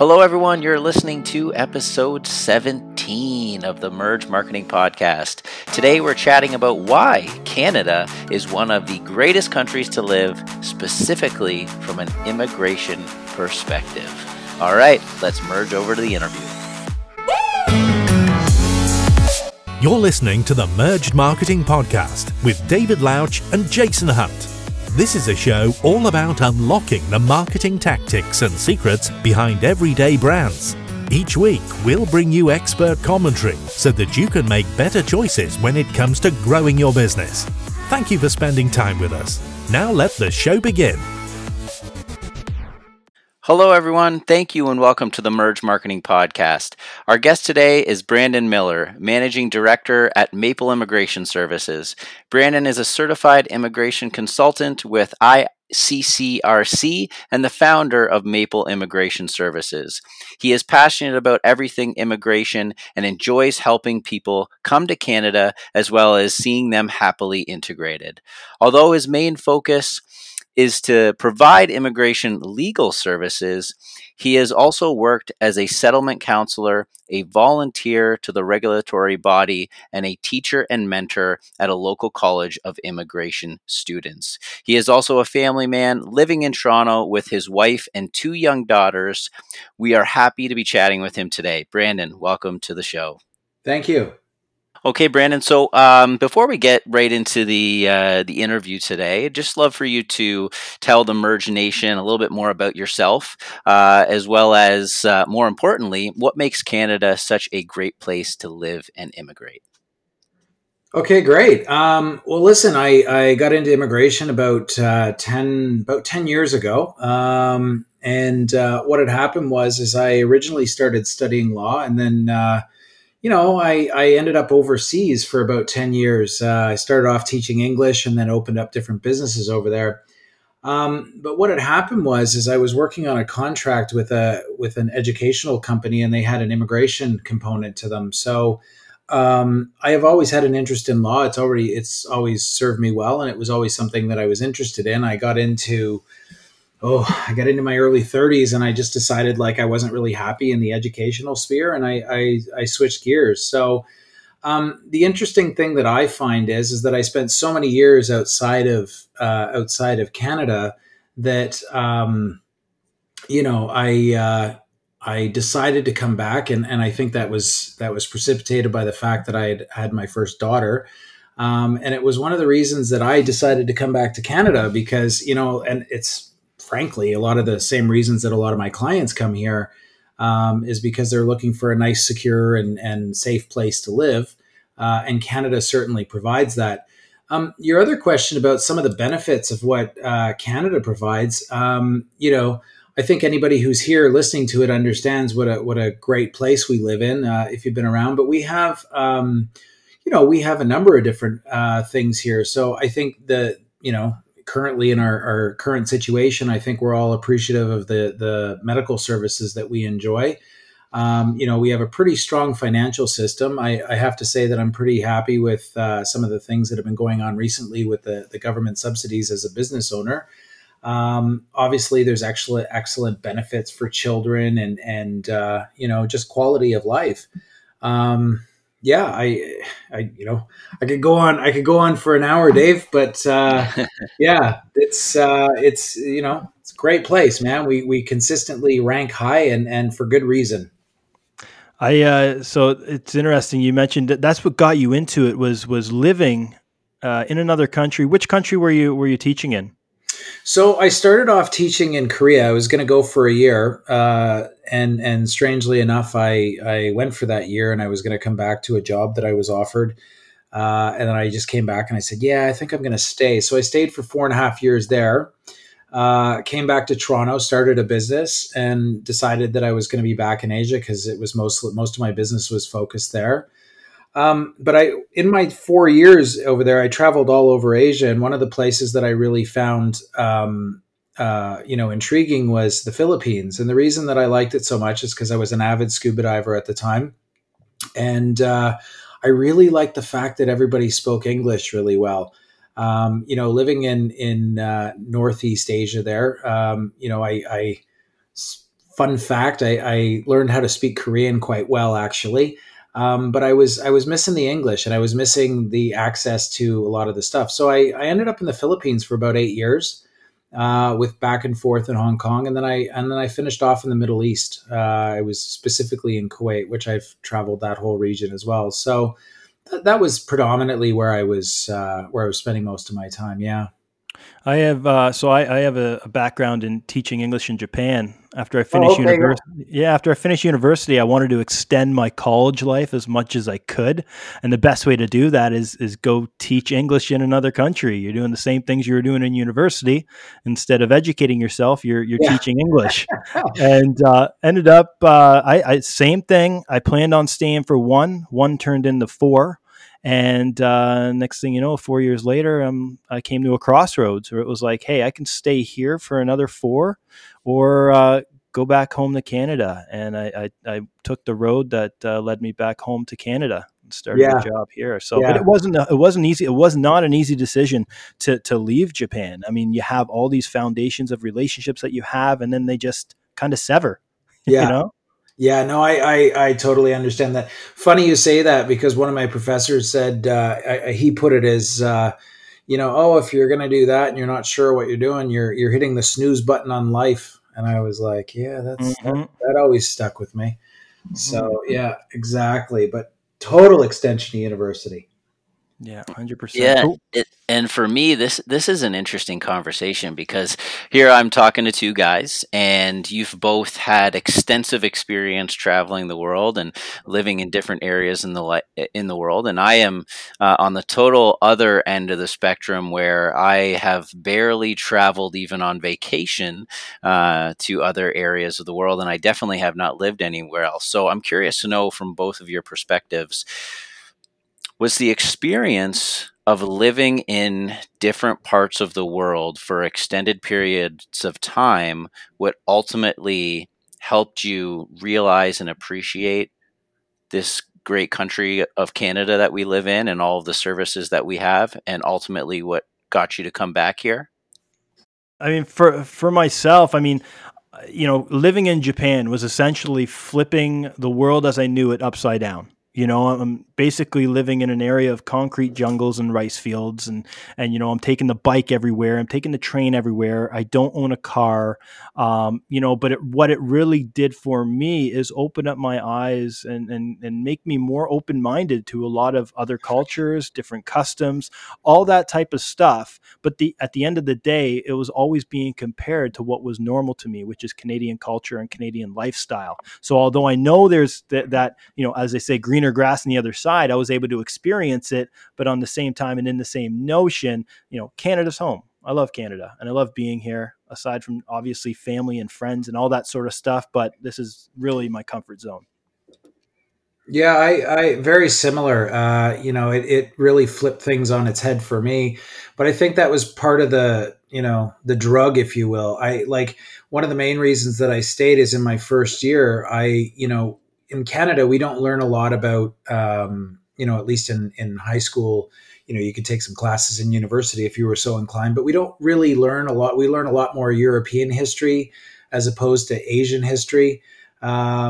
Hello, everyone. You're listening to episode 17 of the Merged Marketing Podcast. Today, we're chatting about why Canada is one of the greatest countries to live, specifically from an immigration perspective. All right, let's merge over to the interview. You're listening to the Merged Marketing Podcast with David Louch and Jason Hunt. This is a show all about unlocking the marketing tactics and secrets behind everyday brands. Each week, we'll bring you expert commentary so that you can make better choices when it comes to growing your business. Thank you for spending time with us. Now let the show begin. Hello, everyone. Thank you and welcome to the Merged Marketing Podcast. Our guest today is Brandon Miller, Managing Director at Maple Immigration Services. Brandon is a certified immigration consultant with ICCRC and the founder of Maple Immigration Services. He is passionate about everything immigration and enjoys helping people come to Canada as well as seeing them happily integrated. Although his main focus is to provide immigration legal services, he has also worked as a settlement counselor, a volunteer to the regulatory body, and a teacher and mentor at a local college of immigration students. He is also a family man living in Toronto with his wife and two young daughters. We are happy to be chatting with him today. Brandon, welcome to the show. Thank you. Okay, Brandon, so before we get right into the interview today, I'd just love for you to tell the Merge Nation a little bit more about yourself, as well as, more importantly, what makes Canada such a great place to live and immigrate? Okay, great. Well, listen, I got into immigration about 10 years ago, and what had happened was I originally started studying law, and then I ended up overseas for about 10 years. I started off teaching English and then opened up different businesses over there. But what had happened was I was working on a contract with an educational company, and they had an immigration component to them. So I have always had an interest in law. It's always served me well, and it was always something that I was interested in. I got into my early 30s, and I just decided I wasn't really happy in the educational sphere, and I switched gears. So the interesting thing that I find is that I spent so many years outside of Canada that I decided to come back, and I think that was precipitated by the fact that I had my first daughter. And it was one of the reasons that I decided to come back to Canada, because and it's frankly, a lot of the same reasons that a lot of my clients come here is because they're looking for a nice, secure, and safe place to live. And Canada certainly provides that. Your other question about some of the benefits of what Canada provides, I think anybody who's here listening to it understands what a great place we live in if you've been around. But we have, we have a number of different things here. So I think currently in our current situation, I think we're all appreciative of the medical services that we enjoy. We have a pretty strong financial system. I have to say that I'm pretty happy with some of the things that have been going on recently with the government subsidies as a business owner. Obviously, there's actually excellent benefits for children and just quality of life. Yeah, I could go on for an hour, Dave, but yeah, it's a great place, man. We consistently rank high and for good reason. So it's interesting. You mentioned that's what got you into it was living in another country. Which country were you teaching in? So I started off teaching in Korea. I was going to go for a year, and strangely enough, I went for that year, and I was going to come back to a job that I was offered, and then I just came back and I said, yeah, I think I'm going to stay. So I stayed for 4.5 years there, came back to Toronto, started a business, and decided that I was going to be back in Asia because it was most of my business was focused there. But in my 4 years over there, I traveled all over Asia. And one of the places that I really found, intriguing was the Philippines. And the reason that I liked it so much is because I was an avid scuba diver at the time. And, I really liked the fact that everybody spoke English really well. Living in Northeast Asia there, I Fun fact, I learned how to speak Korean quite well, actually. But I was missing the English, and I was missing the access to a lot of the stuff. So I ended up in the Philippines for about 8 years, with back and forth in Hong Kong. And then I finished off in the Middle East. I was specifically in Kuwait, which I've traveled that whole region as well. So that was predominantly where I was spending most of my time. Yeah. I have I have a background in teaching English in Japan. After I finished university, I wanted to extend my college life as much as I could, and the best way to do that is go teach English in another country. You're doing the same things you were doing in university. Instead of educating yourself, you're teaching English. And ended up same thing. I planned on staying for one turned into four. And next thing you know, 4 years later, I came to a crossroads where it was like, hey, I can stay here for another four or go back home to Canada. And I took the road that led me back home to Canada and started a job here. So but it wasn't easy. It was not an easy decision to leave Japan. I mean, you have all these foundations of relationships that you have, and then they just kind of sever, you know? Yeah, no, I totally understand that. Funny you say that, because one of my professors said, he put it as, if you're going to do that and you're not sure what you're doing, you're hitting the snooze button on life. And I was like, yeah, that always stuck with me. Mm-hmm. So yeah, exactly. But total extension to university. Yeah, 100%. Yeah, and for me, this is an interesting conversation, because here I'm talking to two guys, and you've both had extensive experience traveling the world and living in different areas in the world, and I am on the total other end of the spectrum, where I have barely traveled even on vacation to other areas of the world, and I definitely have not lived anywhere else. So I'm curious to know from both of your perspectives, was the experience of living in different parts of the world for extended periods of time what ultimately helped you realize and appreciate this great country of Canada that we live in and all of the services that we have, and ultimately what got you to come back here? I mean, for myself, living in Japan was essentially flipping the world as I knew it upside down. You know, I'm basically living in an area of concrete jungles and rice fields, and I'm taking the bike everywhere. I'm taking the train everywhere. I don't own a car, but what it really did for me is open up my eyes and make me more open-minded to a lot of other cultures, different customs, all that type of stuff. But at the end of the day, it was always being compared to what was normal to me, which is Canadian culture and Canadian lifestyle. So although I know there's that, as they say, greener grass on the other side, I was able to experience it, but on the same time and in the same notion, Canada's home. I love Canada and I love being here, aside from obviously family and friends and all that sort of stuff, but this is really my comfort zone. Yeah, I very similar. It really flipped things on its head for me, but I think that was part of the drug, if you will. One of the main reasons that I stayed is in my first year, in Canada, we don't learn a lot about, at least in high school, you could take some classes in university if you were so inclined, but we don't really learn a lot. We learn a lot more European history as opposed to Asian history, I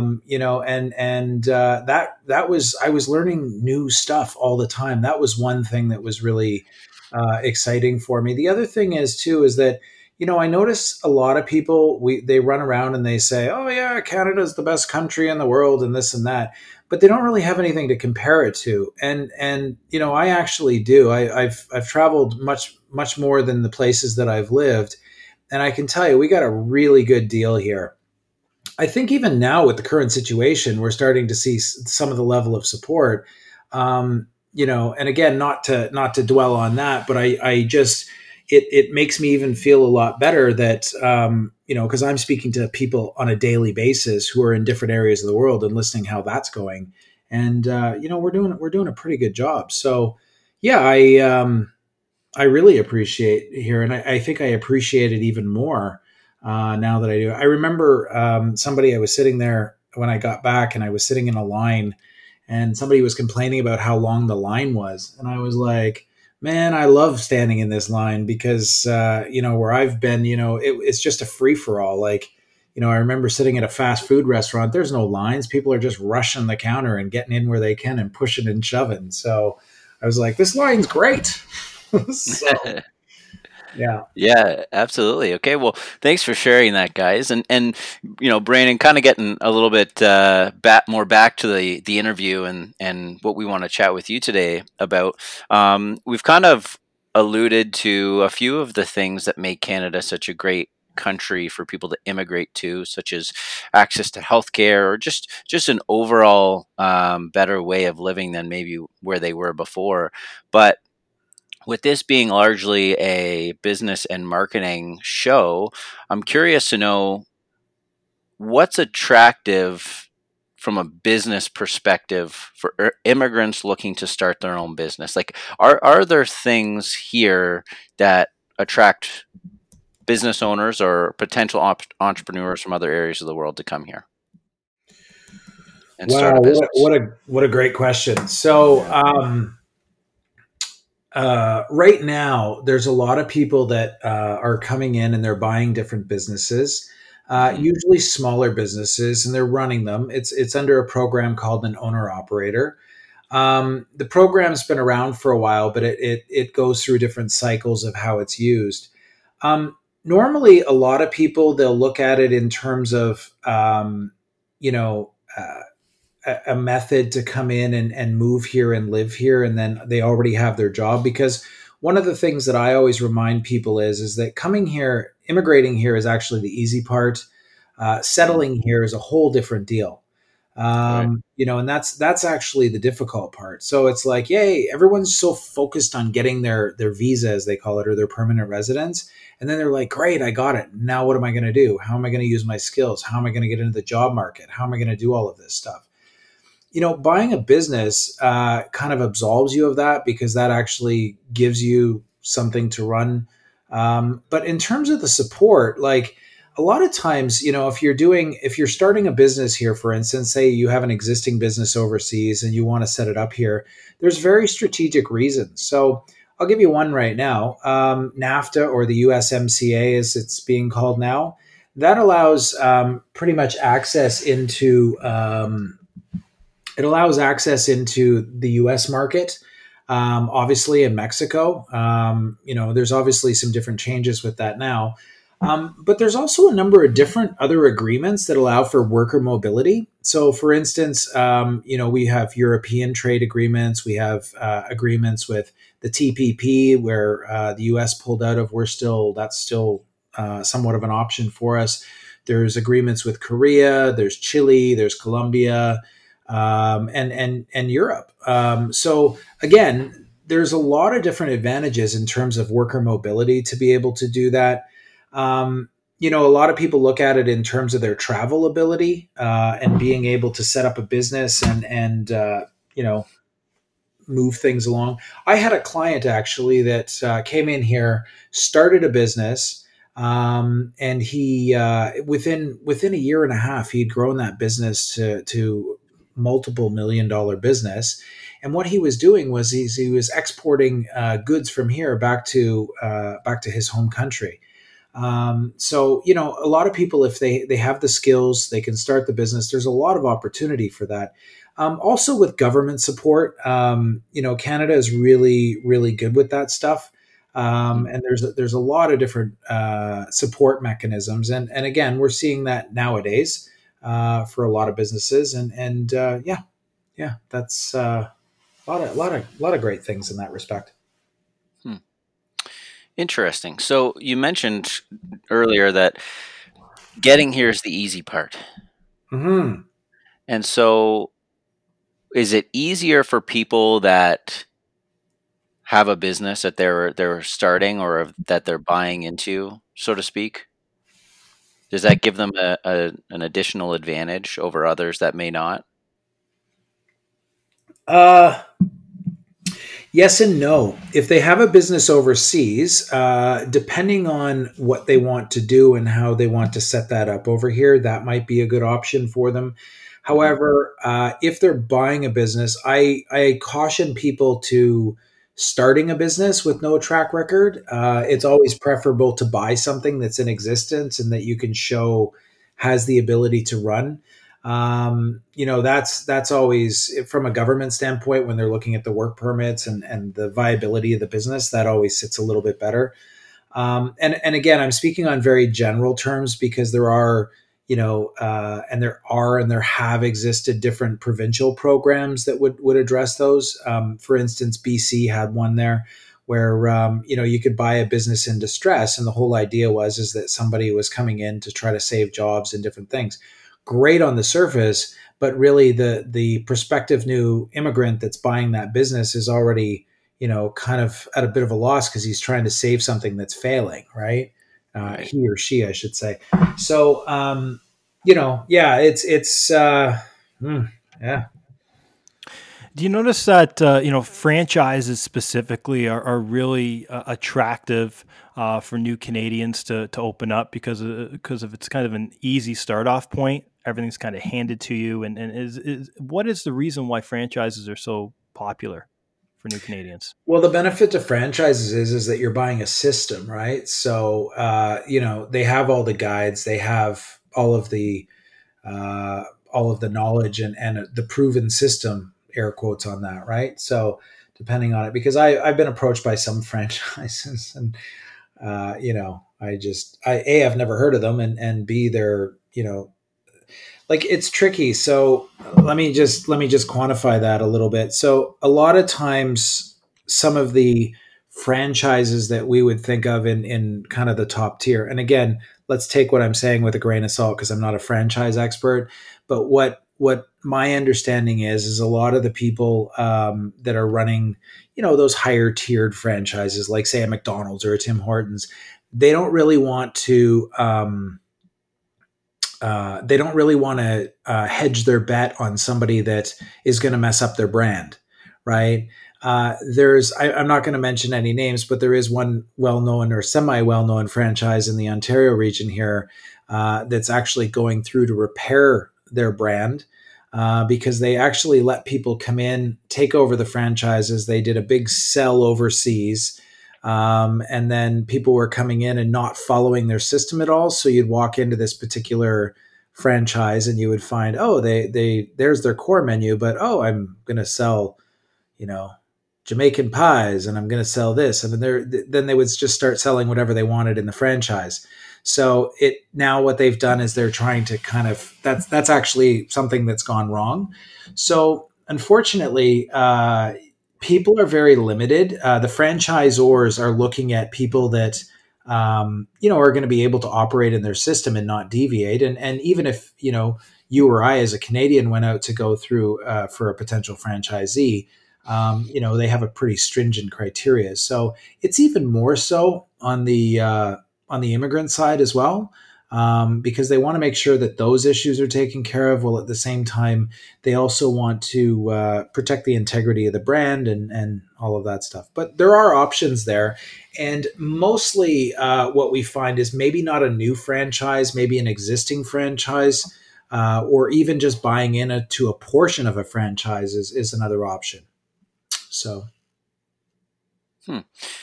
was learning new stuff all the time. That was one thing that was really exciting for me. The other thing is that, I notice a lot of people, they run around and they say, oh yeah, Canada's the best country in the world and this and that, but they don't really have anything to compare it to. And I actually do. I've traveled much, much more than the places that I've lived. And I can tell you, we got a really good deal here. I think even now with the current situation, we're starting to see some of the level of support, and again, not to dwell on that, but it makes me even feel a lot better that, because I'm speaking to people on a daily basis who are in different areas of the world and listening how that's going. And, we're doing a pretty good job. So yeah, I really appreciate here. And I think I appreciate it even more now that I do. I remember somebody, I was sitting there when I got back and I was sitting in a line and somebody was complaining about how long the line was. And I was like, man, I love standing in this line because, where I've been, it's just a free for all. Like, you know, I remember sitting at a fast food restaurant, there's no lines. People are just rushing the counter and getting in where they can and pushing and shoving. So I was like, this line's great. So, yeah. Yeah, absolutely. Okay. Well, thanks for sharing that, guys. And you know, Brandon, kind of getting a little bit back to the interview and what we want to chat with you today about. We've kind of alluded to a few of the things that make Canada such a great country for people to immigrate to, such as access to healthcare or just an overall better way of living than maybe where they were before. But with this being largely a business and marketing show, I'm curious to know what's attractive from a business perspective for immigrants looking to start their own business. Like, are there things here that attract business owners or potential entrepreneurs from other areas of the world to come here and start a business? What a great question. So right now, there's a lot of people that are coming in and they're buying different businesses, usually smaller businesses, and they're running them. It's under a program called an owner-operator. The program's been around for a while, but it goes through different cycles of how it's used. Normally, a lot of people, they'll look at it in terms of, a method to come in and move here and live here, and then they already have their job. Because one of the things that I always remind people is that coming here, immigrating here is actually the easy part. Settling here is a whole different deal. Right. You know, and that's actually the difficult part. So it's like, yay, everyone's so focused on getting their visa, as they call it, or their permanent residence. And then they're like, great, I got it. Now what am I going to do? How am I going to use my skills? How am I going to get into the job market? How am I going to do all of this stuff? You know, buying a business kind of absolves you of that, because that actually gives you something to run. But in terms of the support, like, a lot of times, you know, if you're starting a business here, for instance, say you have an existing business overseas and you want to set it up here, there's very strategic reasons. So I'll give you one right now. NAFTA, or the USMCA as it's being called now, that allows pretty much access into the US market, obviously in Mexico. You know, there's obviously some different changes with that now. But there's also a number of different other agreements that allow for worker mobility. So, for instance, you know, we have European trade agreements. We have agreements with the TPP, where the U.S. pulled out of. That's still somewhat of an option for us. There's agreements with Korea. There's Chile. There's Colombia, and Europe. So again, there's a lot of different advantages in terms of worker mobility to be able to do that. You know, a lot of people look at it in terms of their travel ability, and being able to set up a business and you know, move things along. I had a client actually that came in here, started a business, and he within a year and a half, he'd grown that business to multiple $1 million business. And what he was doing was he was exporting goods from here back to his home country. So, you know, a lot of people, if they have the skills, they can start the business. There's a lot of opportunity for that. Also with government support, you know, Canada is really, really good with that stuff. And there's a lot of different, support mechanisms. And again, we're seeing that nowadays, for a lot of businesses and yeah, that's a lot of great things in that respect. Interesting. So you mentioned earlier that getting here is the easy part. Mm-hmm. And so is it easier for people that have a business that they're starting or that they're buying into, so to speak? Does that give them an additional advantage over others that may not? Yes and no. If they have a business overseas, depending on what they want to do and how they want to set that up over here, that might be a good option for them. However, if they're buying a business, I caution people to starting a business with no track record. It's always preferable to buy something that's in existence and that you can show has the ability to run. You know, that's always, from a government standpoint, when they're looking at the work permits and the viability of the business, that always sits a little bit better. And again, I'm speaking on very general terms because there are, you know, and there have existed different provincial programs that would address those. For instance, BC had one there where, you know, you could buy a business in distress. And the whole idea was that somebody was coming in to try to save jobs and different things. Great on the surface, but really the prospective new immigrant that's buying that business is already, you know, kind of at a bit of a loss because he's trying to save something that's failing, right? He or she, I should say. So, you know, yeah, it's. Do you notice that, you know, franchises specifically are really attractive for new Canadians to open up because of it's kind of an easy start off point. Everything's kind of handed to you. And what is the reason why franchises are so popular for new Canadians? Well, the benefit to franchises is that you're buying a system, right? So, you know, they have all the guides, they have all of the knowledge and the proven system, air quotes on that, right? So depending on it, because I've been approached by some franchises and, you know, I've never heard of them and B, they're, you know, like it's tricky. So let me just quantify that a little bit. So a lot of times some of the franchises that we would think of in kind of the top tier, and again, let's take what I'm saying with a grain of salt because I'm not a franchise expert, but what my understanding is a lot of the people that are running, you know, those higher tiered franchises, like say a McDonald's or a Tim Hortons, they don't really want to hedge their bet on somebody that is going to mess up their brand, right? I'm not going to mention any names, but there is one well-known or semi-well-known franchise in the Ontario region here that's actually going through to repair their brand because they actually let people come in, take over the franchises. They did a big sell overseas. And then people were coming in and not following their system at all. So you'd walk into this particular franchise and you would find, oh, there's their core menu, but, oh, I'm going to sell, you know, Jamaican pies and I'm going to sell this. And then they would just start selling whatever they wanted in the franchise. So now what they've done is they're trying to kind of, that's actually something that's gone wrong. So unfortunately, people are very limited. The franchisors are looking at people that, you know, are going to be able to operate in their system and not deviate. And even if, you know, you or I as a Canadian went out to go through for a potential franchisee, you know, they have a pretty stringent criteria. So it's even more so on the immigrant side as well, because they want to make sure that those issues are taken care of. While at the same time, they also want to protect the integrity of the brand and all of that stuff. But there are options there. And mostly what we find is maybe not a new franchise, maybe an existing franchise, or even just buying into a portion of a franchise is another option. So...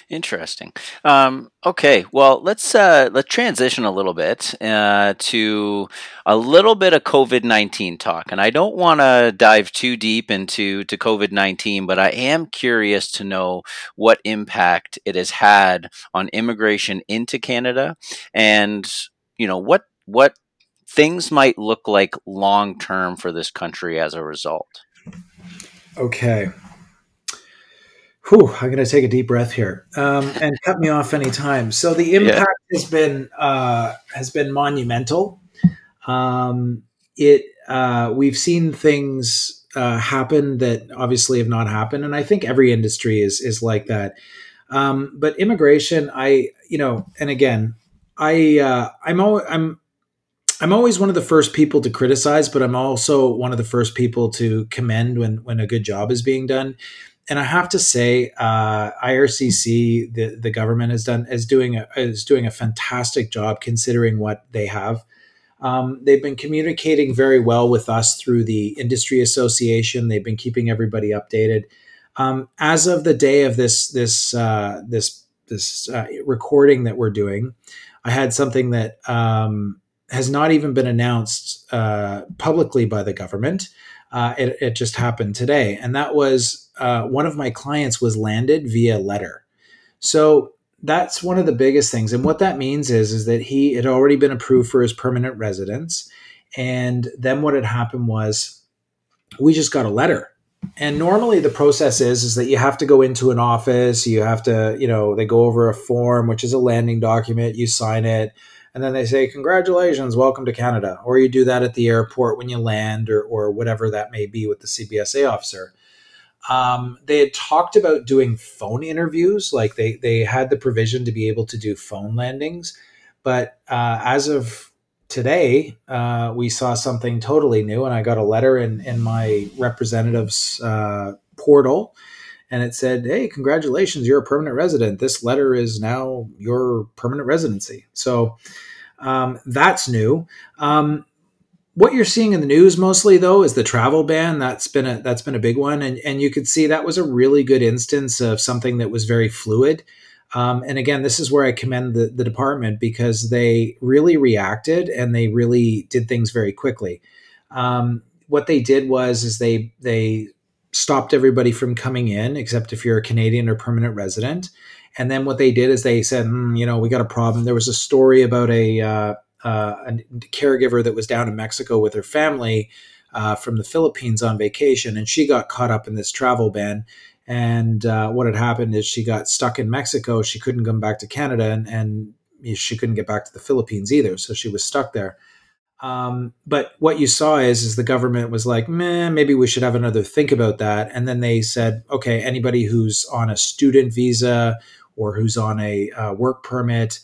Interesting. Okay. Well, let's transition a little bit to a little bit of COVID-19 talk. And I don't want to dive too deep into COVID-19, but I am curious to know what impact it has had on immigration into Canada and, you know, what things might look like long term for this country as a result. Okay. Whew, I'm going to take a deep breath here and cut me off any time. So the impact has been monumental. We've seen things happen that obviously have not happened, and I think every industry is like that. But immigration, I'm always one of the first people to criticize, but I'm also one of the first people to commend when a good job is being done. And I have to say, IRCC, the government is doing a fantastic job considering what they have. They've been communicating very well with us through the industry association. They've been keeping everybody updated. As of the day of this recording that we're doing, I had something that has not even been announced publicly by the government. It just happened today. And that was one of my clients was landed via letter. So that's one of the biggest things. And what that means is that he had already been approved for his permanent residence. And then what had happened was we just got a letter. And normally the process is that you have to go into an office. You have to, they go over a form, which is a landing document. You sign it. And then they say, congratulations, welcome to Canada. Or you do that at the airport when you land or whatever that may be with the CBSA officer. They had talked about doing phone interviews. Like they had the provision to be able to do phone landings. But as of today, we saw something totally new. And I got a letter in my representative's portal. And it said, hey, congratulations, you're a permanent resident. This letter is now your permanent residency. So that's new. What you're seeing in the news mostly, though, is the travel ban. That's been a big one. And you could see that was a really good instance of something that was very fluid. And again, this is where I commend the department because they really reacted and they really did things very quickly. What they did was they stopped everybody from coming in, except if you're a Canadian or permanent resident. And then what they did is they said, we got a problem. There was a story about a caregiver that was down in Mexico with her family from the Philippines on vacation. And she got caught up in this travel ban. And what had happened is she got stuck in Mexico. She couldn't come back to Canada and she couldn't get back to the Philippines either. So she was stuck there. But what you saw is the government was like, maybe we should have another think about that. And then they said, okay, anybody who's on a student visa or who's on a work permit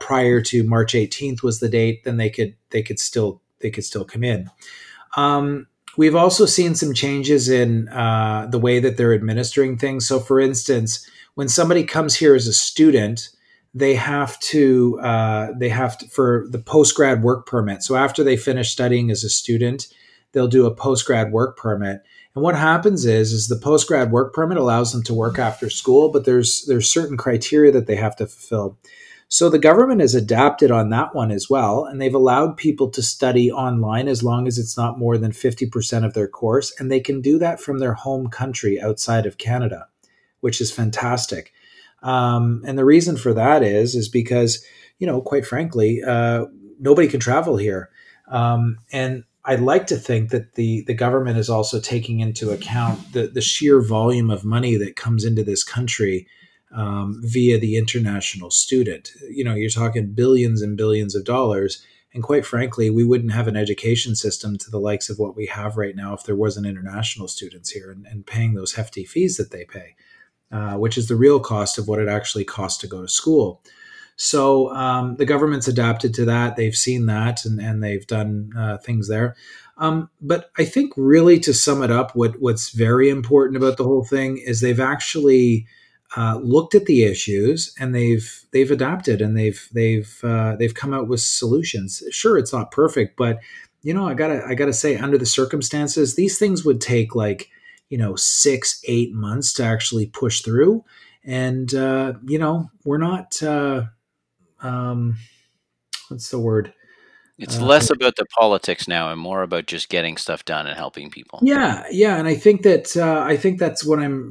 prior to March 18th was the date, then they could still come in. We've also seen some changes in the way that they're administering things. So for instance, when somebody comes here as a student, they have to for the post-grad work permit. So after they finish studying as a student, they'll do a post-grad work permit. And what happens is the post-grad work permit allows them to work after school, but there's certain criteria that they have to fulfill. So the government has adapted on that one as well. And they've allowed people to study online as long as it's not more than 50% of their course. And they can do that from their home country outside of Canada, which is fantastic. And the reason for that is because, quite frankly, nobody can travel here. And I'd like to think that the government is also taking into account the sheer volume of money that comes into this country via the international student. You're talking billions and billions of dollars. And quite frankly, we wouldn't have an education system to the likes of what we have right now if there wasn't international students here and paying those hefty fees that they pay. Which is the real cost of what it actually costs to go to school. So the government's adapted to that. They've seen that and they've done things there. But I think really to sum it up, what's very important about the whole thing is they've actually looked at the issues and they've adapted and they've come out with solutions. Sure, it's not perfect, but I gotta say, under the circumstances, these things would take 6, 8 months to actually push through. And, we're not, what's the word? It's less about the politics now and more about just getting stuff done and helping people. Yeah. Yeah. And I think that, that's what I'm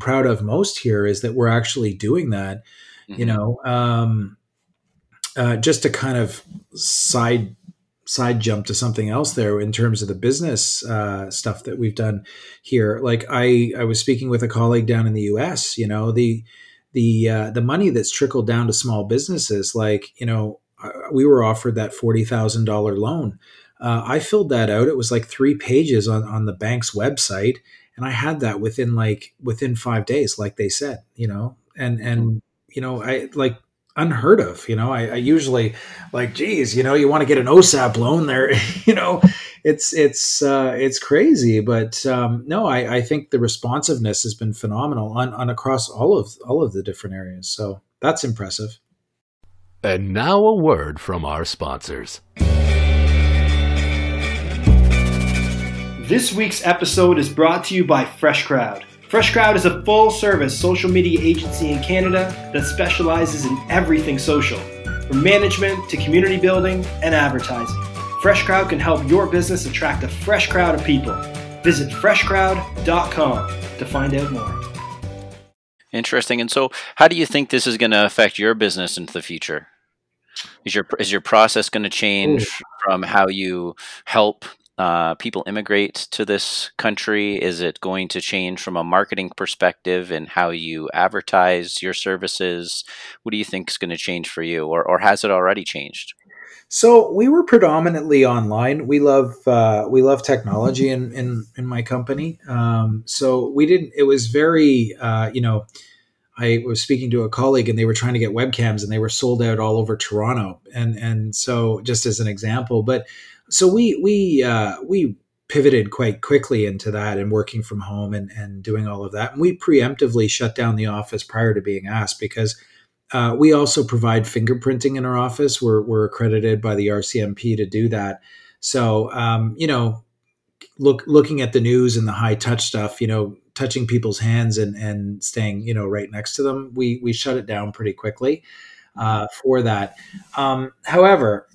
proud of most here is that we're actually doing that, mm-hmm. Just to kind of side jump to something else there in terms of the business stuff that we've done here. Like I was speaking with a colleague down in the US, the money that's trickled down to small businesses, we were offered that $40,000 loan. I filled that out. It was 3 pages on the bank's website. And I had that within 5 days, like they said, I unheard of, I usually you want to get an OSAP loan there, it's crazy, but no, I think the responsiveness has been phenomenal on across all of the different areas. So that's impressive. And now a word from our sponsors. This week's episode is brought to you by Fresh Crowd. Fresh Crowd is a full-service social media agency in Canada that specializes in everything social. from management to community building and advertising. Fresh Crowd can help your business attract a fresh crowd of people. Visit freshcrowd.com to find out more. Interesting. And so how do you think this is going to affect your business into the future? Is your process going to change from how you help people immigrate to this country? Is it going to change from a marketing perspective and how you advertise your services? What do you think is going to change for you, or has it already changed? So we were predominantly online. We love technology in my company. So we didn't. It was very I was speaking to a colleague and they were trying to get webcams and they were sold out all over Toronto. And so just as an example, but so we pivoted quite quickly into that and working from home and doing all of that. And we preemptively shut down the office prior to being asked because we also provide fingerprinting in our office. We're accredited by the RCMP to do that. So, looking at the news and the high touch stuff, touching people's hands and staying, right next to them, we shut it down pretty quickly for that. However,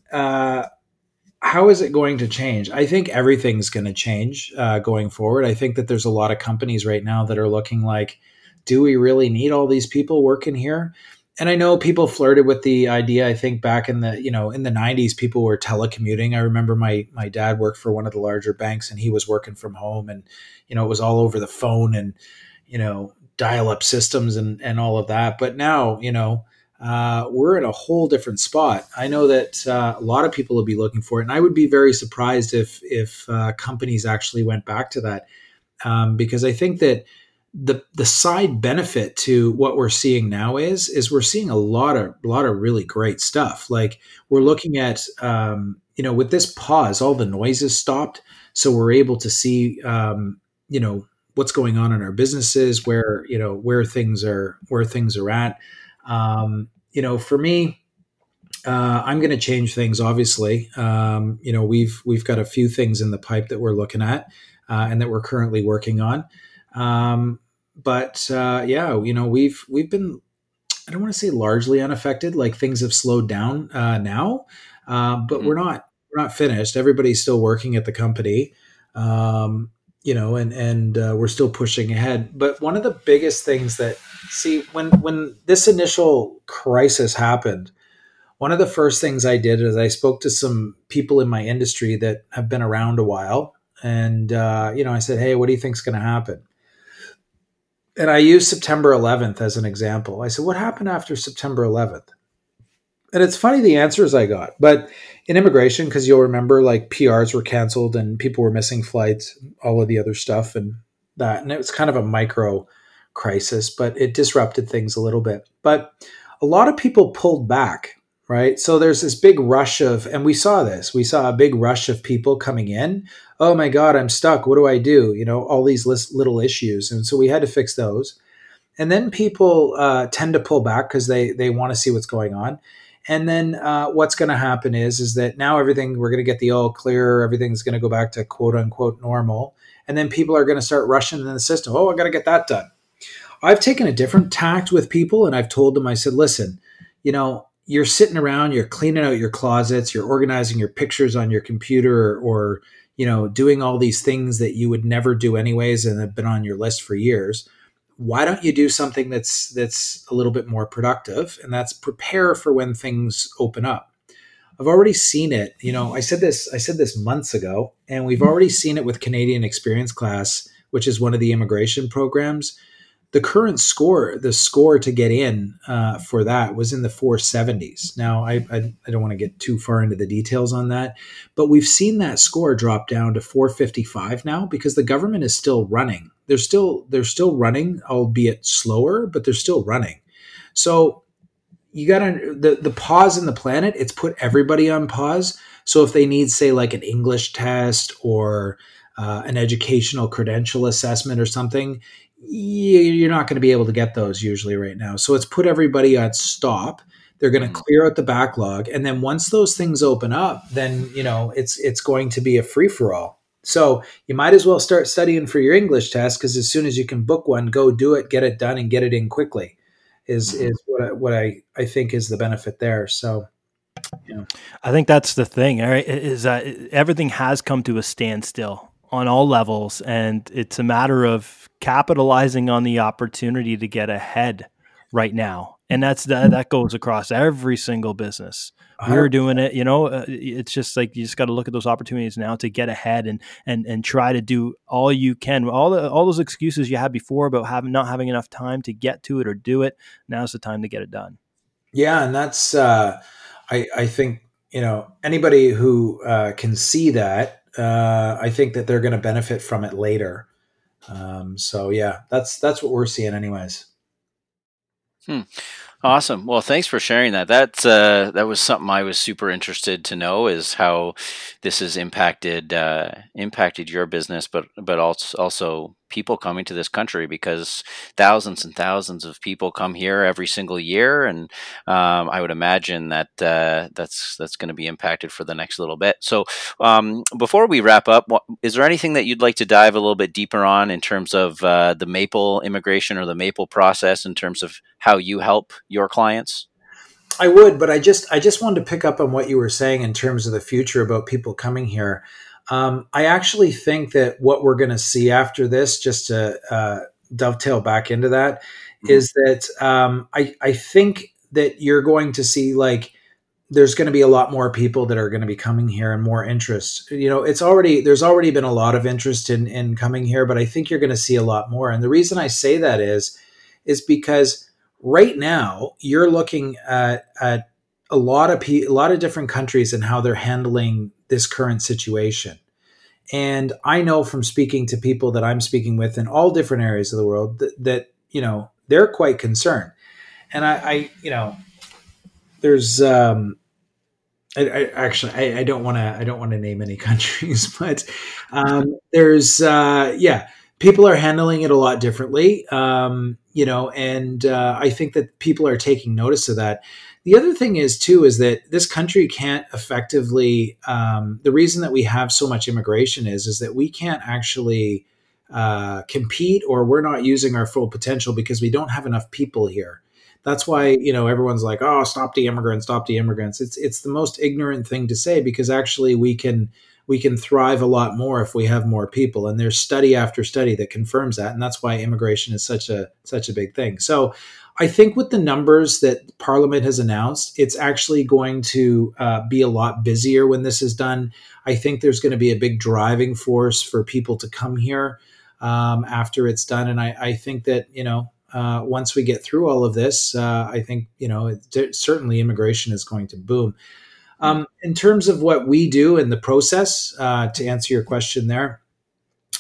how is it going to change? I think everything's going to change going forward. I think that there's a lot of companies right now that are looking like, do we really need all these people working here? And I know people flirted with the idea. I think back in the, in the 90s, people were telecommuting. I remember my dad worked for one of the larger banks and he was working from home and, it was all over the phone and, dial-up systems and all of that. But now, we're in a whole different spot. I know that a lot of people will be looking for it. And I would be very surprised if companies actually went back to that because I think that the side benefit to what we're seeing now is we're seeing a lot of really great stuff. Like we're looking at, with this pause, all the noise is stopped. So we're able to see, what's going on in our businesses, where things are at. For me, I'm going to change things, obviously. We've got a few things in the pipe that we're looking at, and that we're currently working on. We've been, I don't want to say largely unaffected, like things have slowed down, now, but we're not finished. Everybody's still working at the company, and we're still pushing ahead. But one of the biggest things that, when this initial crisis happened, one of the first things I did is I spoke to some people in my industry that have been around a while. And, I said, hey, what do you think is going to happen? And I used September 11th as an example. I said, what happened after September 11th? And it's funny the answers I got. But in immigration, because you'll remember, like PRs were canceled and people were missing flights, all of the other stuff and that. And it was kind of a micro crisis, but it disrupted things a little bit. But a lot of people pulled back, right? So there's this big rush of, and we saw this, a big rush of people coming in. Oh my God, I'm stuck. What do I do? All these little issues. And so we had to fix those. And then people tend to pull back because they want to see what's going on. And then what's going to happen is that now we're going to get the all clear. Everything's going to go back to quote unquote normal. And then people are going to start rushing in the system. Oh, I got to get that done. I've taken a different tact with people and I've told them, I said, listen, you're sitting around, you're cleaning out your closets, you're organizing your pictures on your computer or doing all these things that you would never do anyways and have been on your list for years. Why don't you do something that's a little bit more productive? And that's prepare for when things open up. I've already seen it. I said this months ago, and we've already seen it with Canadian Experience Class, which is one of the immigration programs. The current score, to get in for that was in the 470s. Now, I don't want to get too far into the details on that, but we've seen that score drop down to 455 now because the government is still running. They're still running, albeit slower, but they're still running. So you got the pause in the planet. It's put everybody on pause. So if they need, say, like an English test or an educational credential assessment or something, you're not going to be able to get those usually right now. So it's put everybody on stop. They're going to clear out the backlog. And then once those things open up, then, it's going to be a free for all. So you might as well start studying for your English test because as soon as you can book one, go do it, get it done and get it in quickly is what I think is the benefit there. So Yeah. I think that's the thing, all right, is that everything has come to a standstill on all levels, and it's a matter of capitalizing on the opportunity to get ahead right now. And that goes across every single business. We're doing it, you know, it's just like, you just got to look at those opportunities now to get ahead and try to do all you can. All those excuses you had before about not having enough time to get to it or do it. Now's the time to get it done. Yeah. And that's, I think, you know, anybody who can see that, I think that they're going to benefit from it later. So yeah, that's what we're seeing anyways. Awesome. Well, thanks for sharing that. That was something I was super interested to know, is how this has impacted your business, but also people coming to this country, because thousands and thousands of people come here every single year, and I would imagine that that's going to be impacted for the next little bit. So before we wrap up, is there anything that you'd like to dive a little bit deeper on in terms of the Maple immigration or the Maple process, in terms of how you help your clients? I would, but I just wanted to pick up on what you were saying in terms of the future about people coming here. I actually think that what we're going to see after this, just to dovetail back into that, is that I think that you're going to see, like, there's going to be a lot more people that are going to be coming here and more interest. You know, there's already been a lot of interest in coming here, but I think you're going to see a lot more. And the reason I say that is because right now, you're looking at a lot of different countries and how they're handling this current situation. And I know from speaking to people that I'm speaking with in all different areas of the world that you know, they're quite concerned. And I you know, there's I don't want to name any countries, but there's people are handling it a lot differently, you know, and I think that people are taking notice of that. The other thing is, too, is that this country can't effectively, the reason that we have so much immigration is that we can't actually compete, or we're not using our full potential because we don't have enough people here. That's why, you know, everyone's like, oh, stop the immigrants, stop the immigrants. It's the most ignorant thing to say, because actually we can thrive a lot more if we have more people. And there's study after study that confirms that. And that's why immigration is such a big thing. So I think with the numbers that Parliament has announced, it's actually going to be a lot busier when this is done. I think there's going to be a big driving force for people to come here after it's done. And I think that, you know, once we get through all of this, I think, you know, certainly immigration is going to boom. In terms of what we do in the process, to answer your question there,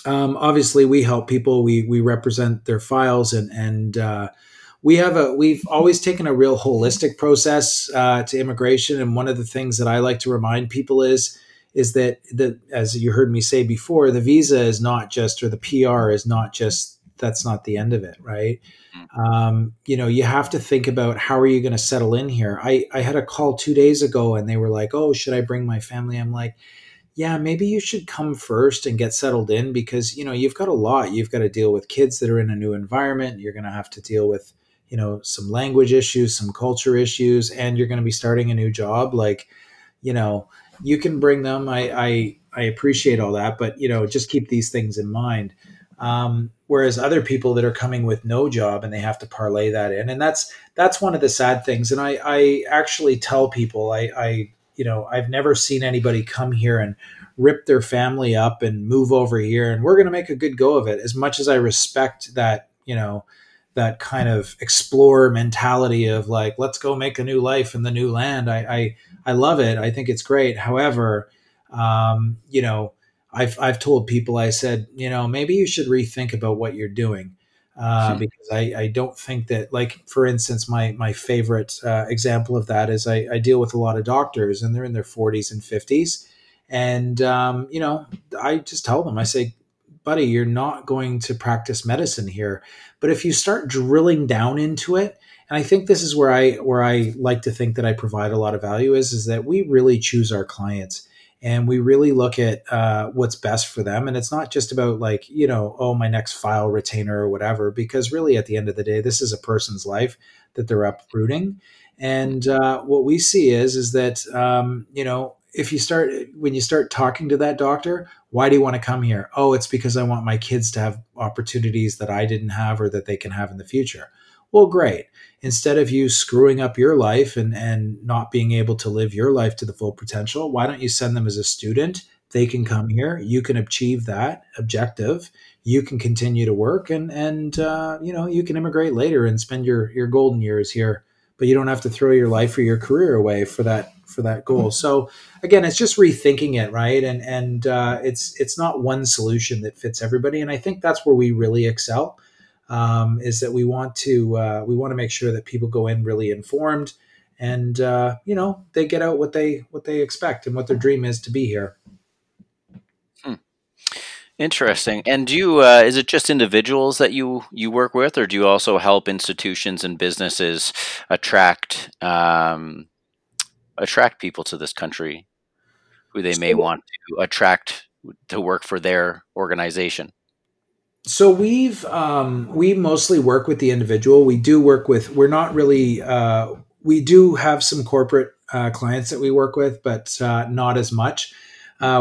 obviously we help people. We represent their files, and we've always taken a real holistic process to immigration. And one of the things that I like to remind people is that as you heard me say before, the visa is not just, or the PR is not just. That's not the end of it, right? You know, you have to think about, how are you going to settle in here? I had a call 2 days ago, and they were like, oh, should I bring my family? I'm like, yeah, maybe you should come first and get settled in, because, you know, you've got a lot. You've got to deal with kids that are in a new environment. You're going to have to deal with, you know, some language issues, some culture issues, and you're going to be starting a new job. Like, you know, you can bring them. I appreciate all that, but, you know, just keep these things in mind. Whereas other people that are coming with no job, and they have to parlay that in. And that's one of the sad things. And I actually tell people, you know, I've never seen anybody come here and rip their family up and move over here, and we're going to make a good go of it. As much as I respect that, you know, that kind of explorer mentality of like, let's go make a new life in the new land. I love it. I think it's great. However, you know, I've told people, I said, you know, maybe you should rethink about what you're doing, because I don't think that, like, for instance, my favorite example of that is I deal with a lot of doctors, and they're in their 40s and 50s. And, you know, I just tell them, I say, buddy, you're not going to practice medicine here. But if you start drilling down into it, and I think this is where I like to think that I provide a lot of value, is that we really choose our clients. And we really look at what's best for them. And it's not just about, like, you know, oh, my next file retainer or whatever, because really at the end of the day, this is a person's life that they're uprooting. And what we see is that, when you start talking to that doctor, why do you want to come here? Oh, it's because I want my kids to have opportunities that I didn't have or that they can have in the future. Well, great. Instead of you screwing up your life and not being able to live your life to the full potential, why don't you send them as a student? They can come here. You can achieve that objective. You can continue to work and you can immigrate later and spend your golden years here, but you don't have to throw your life or your career away for that goal. So again, it's just rethinking it, right? And it's not one solution that fits everybody. And I think that's where we really excel, is that we want to make sure that people go in really informed and, they get out what they expect and what their dream is to be here. Interesting. And do you, is it just individuals that you work with, or do you also help institutions and businesses attract people to this country who they may want to attract to work for their organization? So we mostly work with the individual. We do have some corporate clients that we work with, but not as much.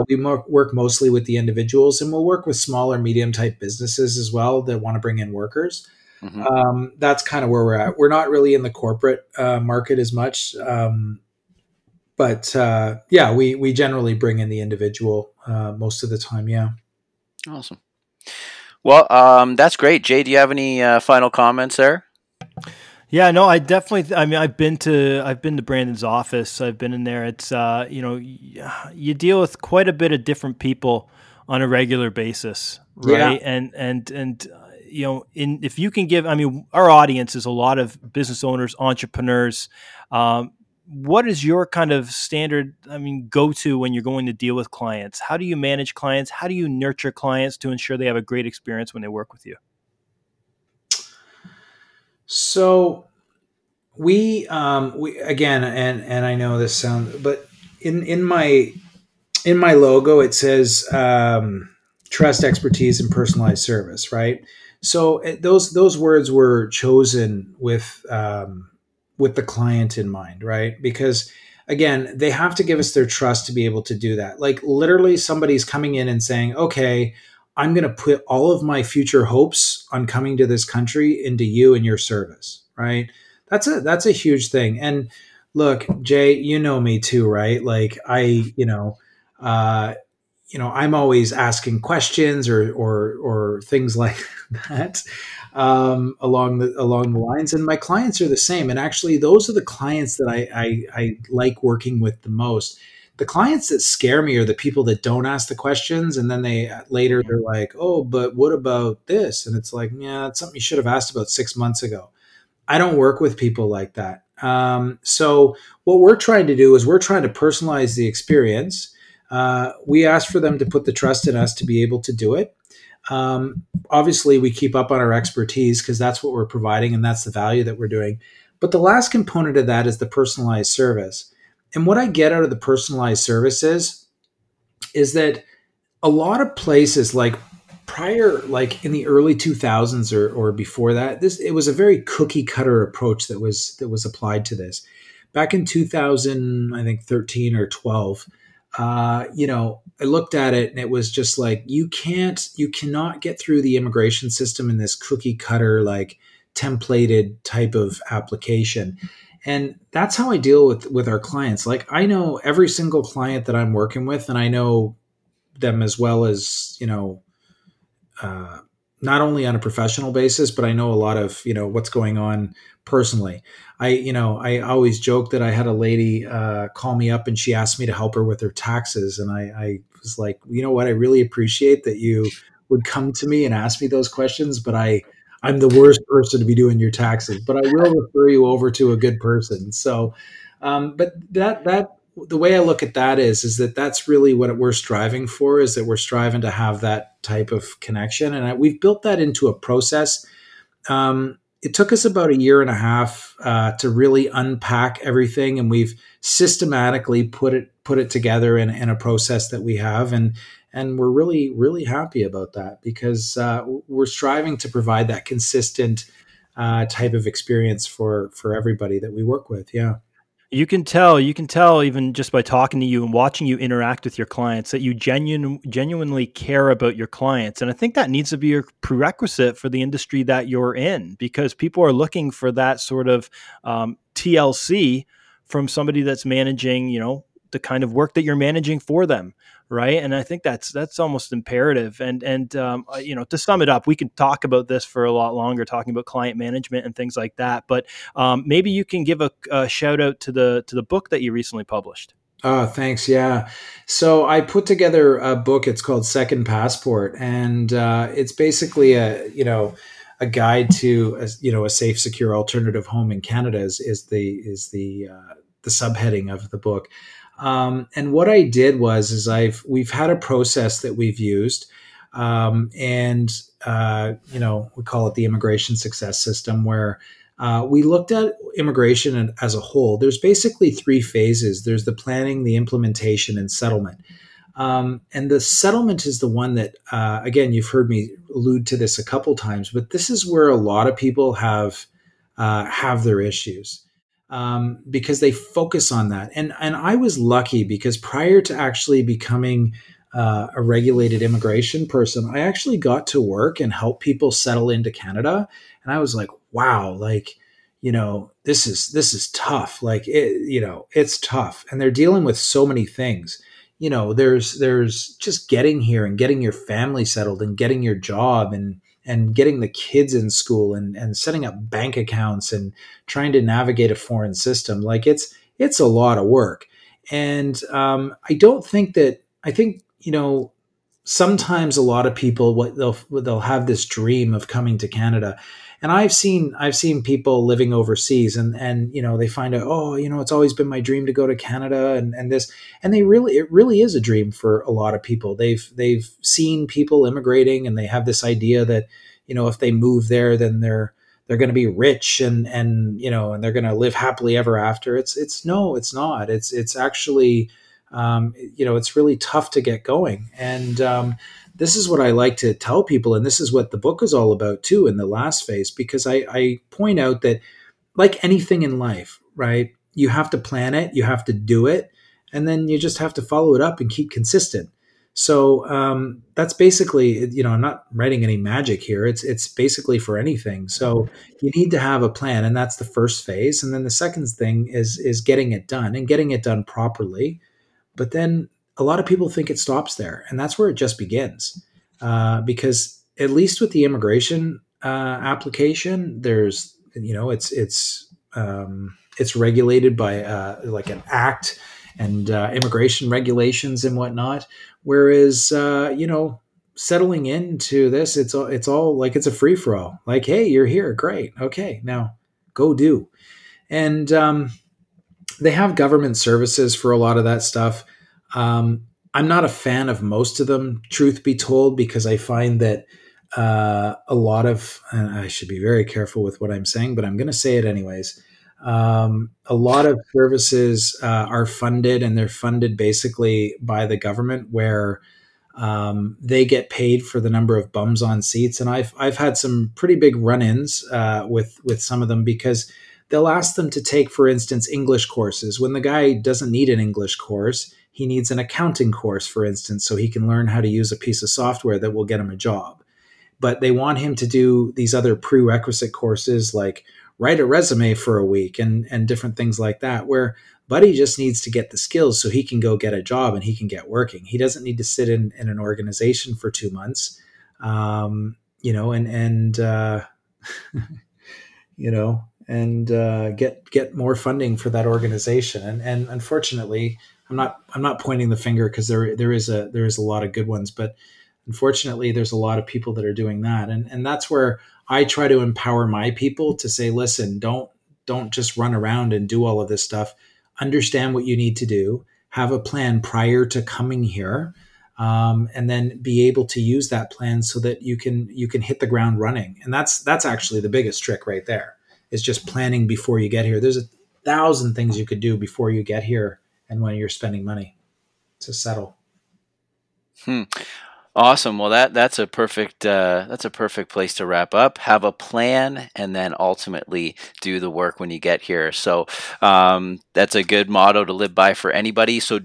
We work mostly with the individuals, and we'll work with smaller, medium-type businesses as well that want to bring in workers. Mm-hmm. That's kind of where we're at. We're not really in the corporate market as much, we generally bring in the individual most of the time, yeah. Awesome. Well, that's great. Jay, do you have any final comments there? Yeah, no, I definitely. I mean, I've been to Brandon's office. I've been in there. It's you deal with quite a bit of different people on a regular basis, right? Yeah. And if you can give, I mean, our audience is a lot of business owners, entrepreneurs. What is your kind of standard? I mean, go to when you're going to deal with clients. How do you manage clients? How do you nurture clients to ensure they have a great experience when they work with you? So we again, and I know this sounds, but in my logo, it says, trust, expertise, and personalized service. Right. So those words were chosen with the client in mind, right? Because again, they have to give us their trust to be able to do that. Like literally somebody's coming in and saying, okay, I'm going to put all of my future hopes on coming to this country into you and your service, right? That's a huge thing. And look, Jay, you know me too, right? Like I'm always asking questions or things like that along the lines. And my clients are the same. And actually, those are the clients that I like working with the most. The clients that scare me are the people that don't ask the questions. And then they're like, oh, but what about this? And it's like, yeah, that's something you should have asked about 6 months ago. I don't work with people like that. So what we're trying to do is we're trying to personalize the experience. We ask for them to put the trust in us to be able to do it. Obviously, we keep up on our expertise because that's what we're providing and that's the value that we're doing. But the last component of that is the personalized service. And what I get out of the personalized services is that a lot of places like in the early 2000s or before that, it was a very cookie cutter approach that was applied to this. Back in 2013 or 12, I looked at it and it was just like, you cannot get through the immigration system in this cookie cutter, like templated type of application. And that's how I deal with our clients. Like I know every single client that I'm working with, and I know them as well as, not only on a professional basis, but I know a lot of, what's going on personally. I always joke that I had a lady call me up and she asked me to help her with her taxes. And I was like, you know what? I really appreciate that you would come to me and ask me those questions, but I'm the worst person to be doing your taxes, but I will refer you over to a good person. So, but that the way I look at that is that that's really what we're striving for, is that we're striving to have that type of connection. And we've built that into a process. It took us about a year and a half to really unpack everything. And we've systematically put it together in a process that we have. And we're really, really happy about that because we're striving to provide that consistent type of experience for everybody that we work with. Yeah. You can tell even just by talking to you and watching you interact with your clients that you genuinely care about your clients. And I think that needs to be a prerequisite for the industry that you're in, because people are looking for that sort of TLC from somebody that's managing, you know, the kind of work that you're managing for them. Right. And I think that's almost imperative. And you know, to sum it up, we can talk about this for a lot longer, talking about client management and things like that. But maybe you can give a shout out to the book that you recently published. Oh, thanks. Yeah. So I put together a book. It's called Second Passport. And it's basically a guide to, a safe, secure alternative home in Canada is the subheading of the book. And what I did we've had a process that we've used, we call it the immigration success system, where we looked at immigration as a whole. There's basically three phases. There's the planning, the implementation, and settlement. And the settlement is the one that, again, you've heard me allude to this a couple times, but this is where a lot of people have their issues. Because they focus on that. And I was lucky because prior to actually becoming a regulated immigration person, I actually got to work and help people settle into Canada. And I was like, wow, this is tough. It's tough. And they're dealing with so many things. There's just getting here and getting your family settled and getting your job and getting the kids in school and setting up bank accounts and trying to navigate a foreign system. It's a lot of work. And I think sometimes a lot of people, they'll have this dream of coming to Canada. And I've seen people living overseas and they find out, it's always been my dream to go to Canada and it really is a dream for a lot of people. They've seen people immigrating and they have this idea that, if they move there, then they're going to be rich and they're going to live happily ever after. No, it's not. It's actually, it's really tough to get going. And, this is what I like to tell people, and this is what the book is all about too in the last phase, because I point out that like anything in life, right, you have to plan it, you have to do it, and then you just have to follow it up and keep consistent. So that's basically, I'm not writing any magic here. It's basically for anything. So you need to have a plan, and that's the first phase. And then the second thing is getting it done and getting it done properly. But then a lot of people think it stops there, and that's where it just begins. Because at least with the immigration application, it's regulated by an act and immigration regulations and whatnot. Whereas settling into this, it's all like it's a free for all. Like, hey, you're here, great, okay, now go do. And they have government services for a lot of that stuff. I'm not a fan of most of them, truth be told, because I find that a lot of, and I should be very careful with what I'm saying, but I'm going to say it anyways. A lot of services are funded, and they're funded basically by the government, where they get paid for the number of bums on seats. And I've had some pretty big run-ins with some of them, because they'll ask them to take, for instance, English courses when the guy doesn't need an English course. He needs an accounting course, for instance, so he can learn how to use a piece of software that will get him a job. But they want him to do these other prerequisite courses, like write a resume for a week and different things like that, where buddy just needs to get the skills so he can go get a job and he can get working. He doesn't need to sit in an organization for 2 months, get more funding for that organization. And unfortunately, I'm not pointing the finger, because there is a lot of good ones, but unfortunately there's a lot of people that are doing that. And that's where I try to empower my people to say, listen, don't just run around and do all of this stuff. Understand what you need to do, have a plan prior to coming here, and then be able to use that plan so that you can hit the ground running. And that's actually the biggest trick right there, is just planning before you get here. There's 1,000 things you could do before you get here and when you're spending money to settle. Awesome. Well, that's a perfect place to wrap up. Have a plan, and then ultimately do the work when you get here. So that's a good motto to live by for anybody. So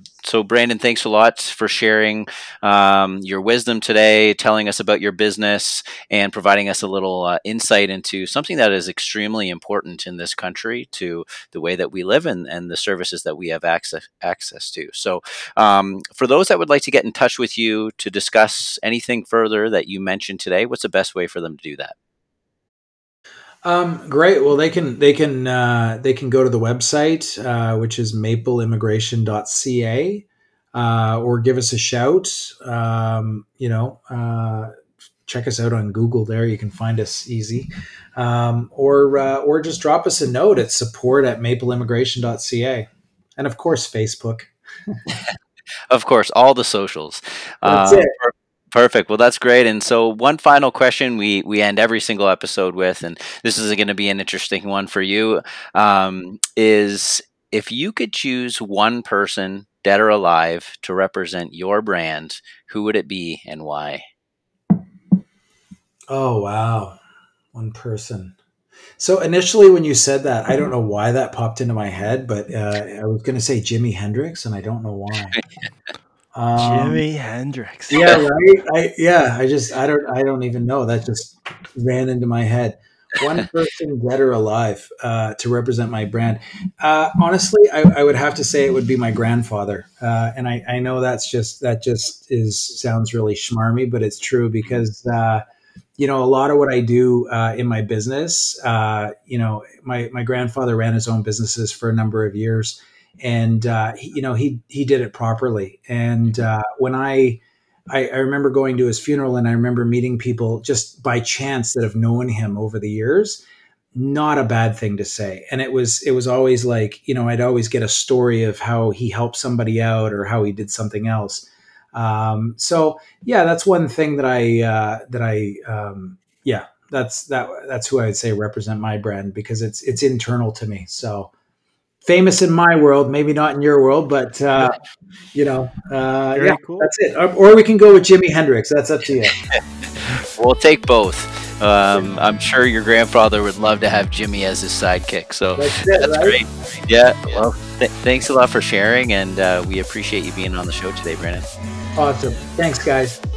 Brandon, thanks a lot for sharing your wisdom today, telling us about your business, and providing us a little insight into something that is extremely important in this country to the way that we live and the services that we have access to. So for those that would like to get in touch with you to discuss anything further that you mentioned today, what's the best way for them to do that? Great. Well, they can go to the website, which is mapleimmigration.ca, or give us a shout. Check us out on Google there. You can find us easy. Or just drop us a note at support@mapleimmigration.ca. And of course, Facebook. Of course, all the socials. That's it. Perfect. Well, that's great. And so one final question we end every single episode with, and this is going to be an interesting one for you, is if you could choose one person, dead or alive, to represent your brand, who would it be and why? Oh, wow. One person. So initially when you said that, I don't know why that popped into my head, but I was going to say Jimi Hendrix, and I don't know why. Jimi Hendrix. Yeah, right. I don't even know. That just ran into my head. One person, dead or alive, to represent my brand. Honestly, I would have to say it would be my grandfather. And I know that sounds really schmarmy, but it's true because a lot of what I do in my business, my grandfather ran his own businesses for a number of years. And, he did it properly. And when I remember going to his funeral, and I remember meeting people just by chance that have known him over the years, not a bad thing to say. And it was always like, I'd always get a story of how he helped somebody out or how he did something else. So yeah, that's one thing that that's who I would say represent my brand, because it's internal to me. So, famous in my world, maybe not in your world, but yeah, cool. That's it. Or we can go with Jimi Hendrix. That's up to you. We'll take both. I'm sure your grandfather would love to have Jimmy as his sidekick. So that's right? Great. Yeah. Well, thanks a lot for sharing, and we appreciate you being on the show today, Brandon. Awesome. Thanks, guys.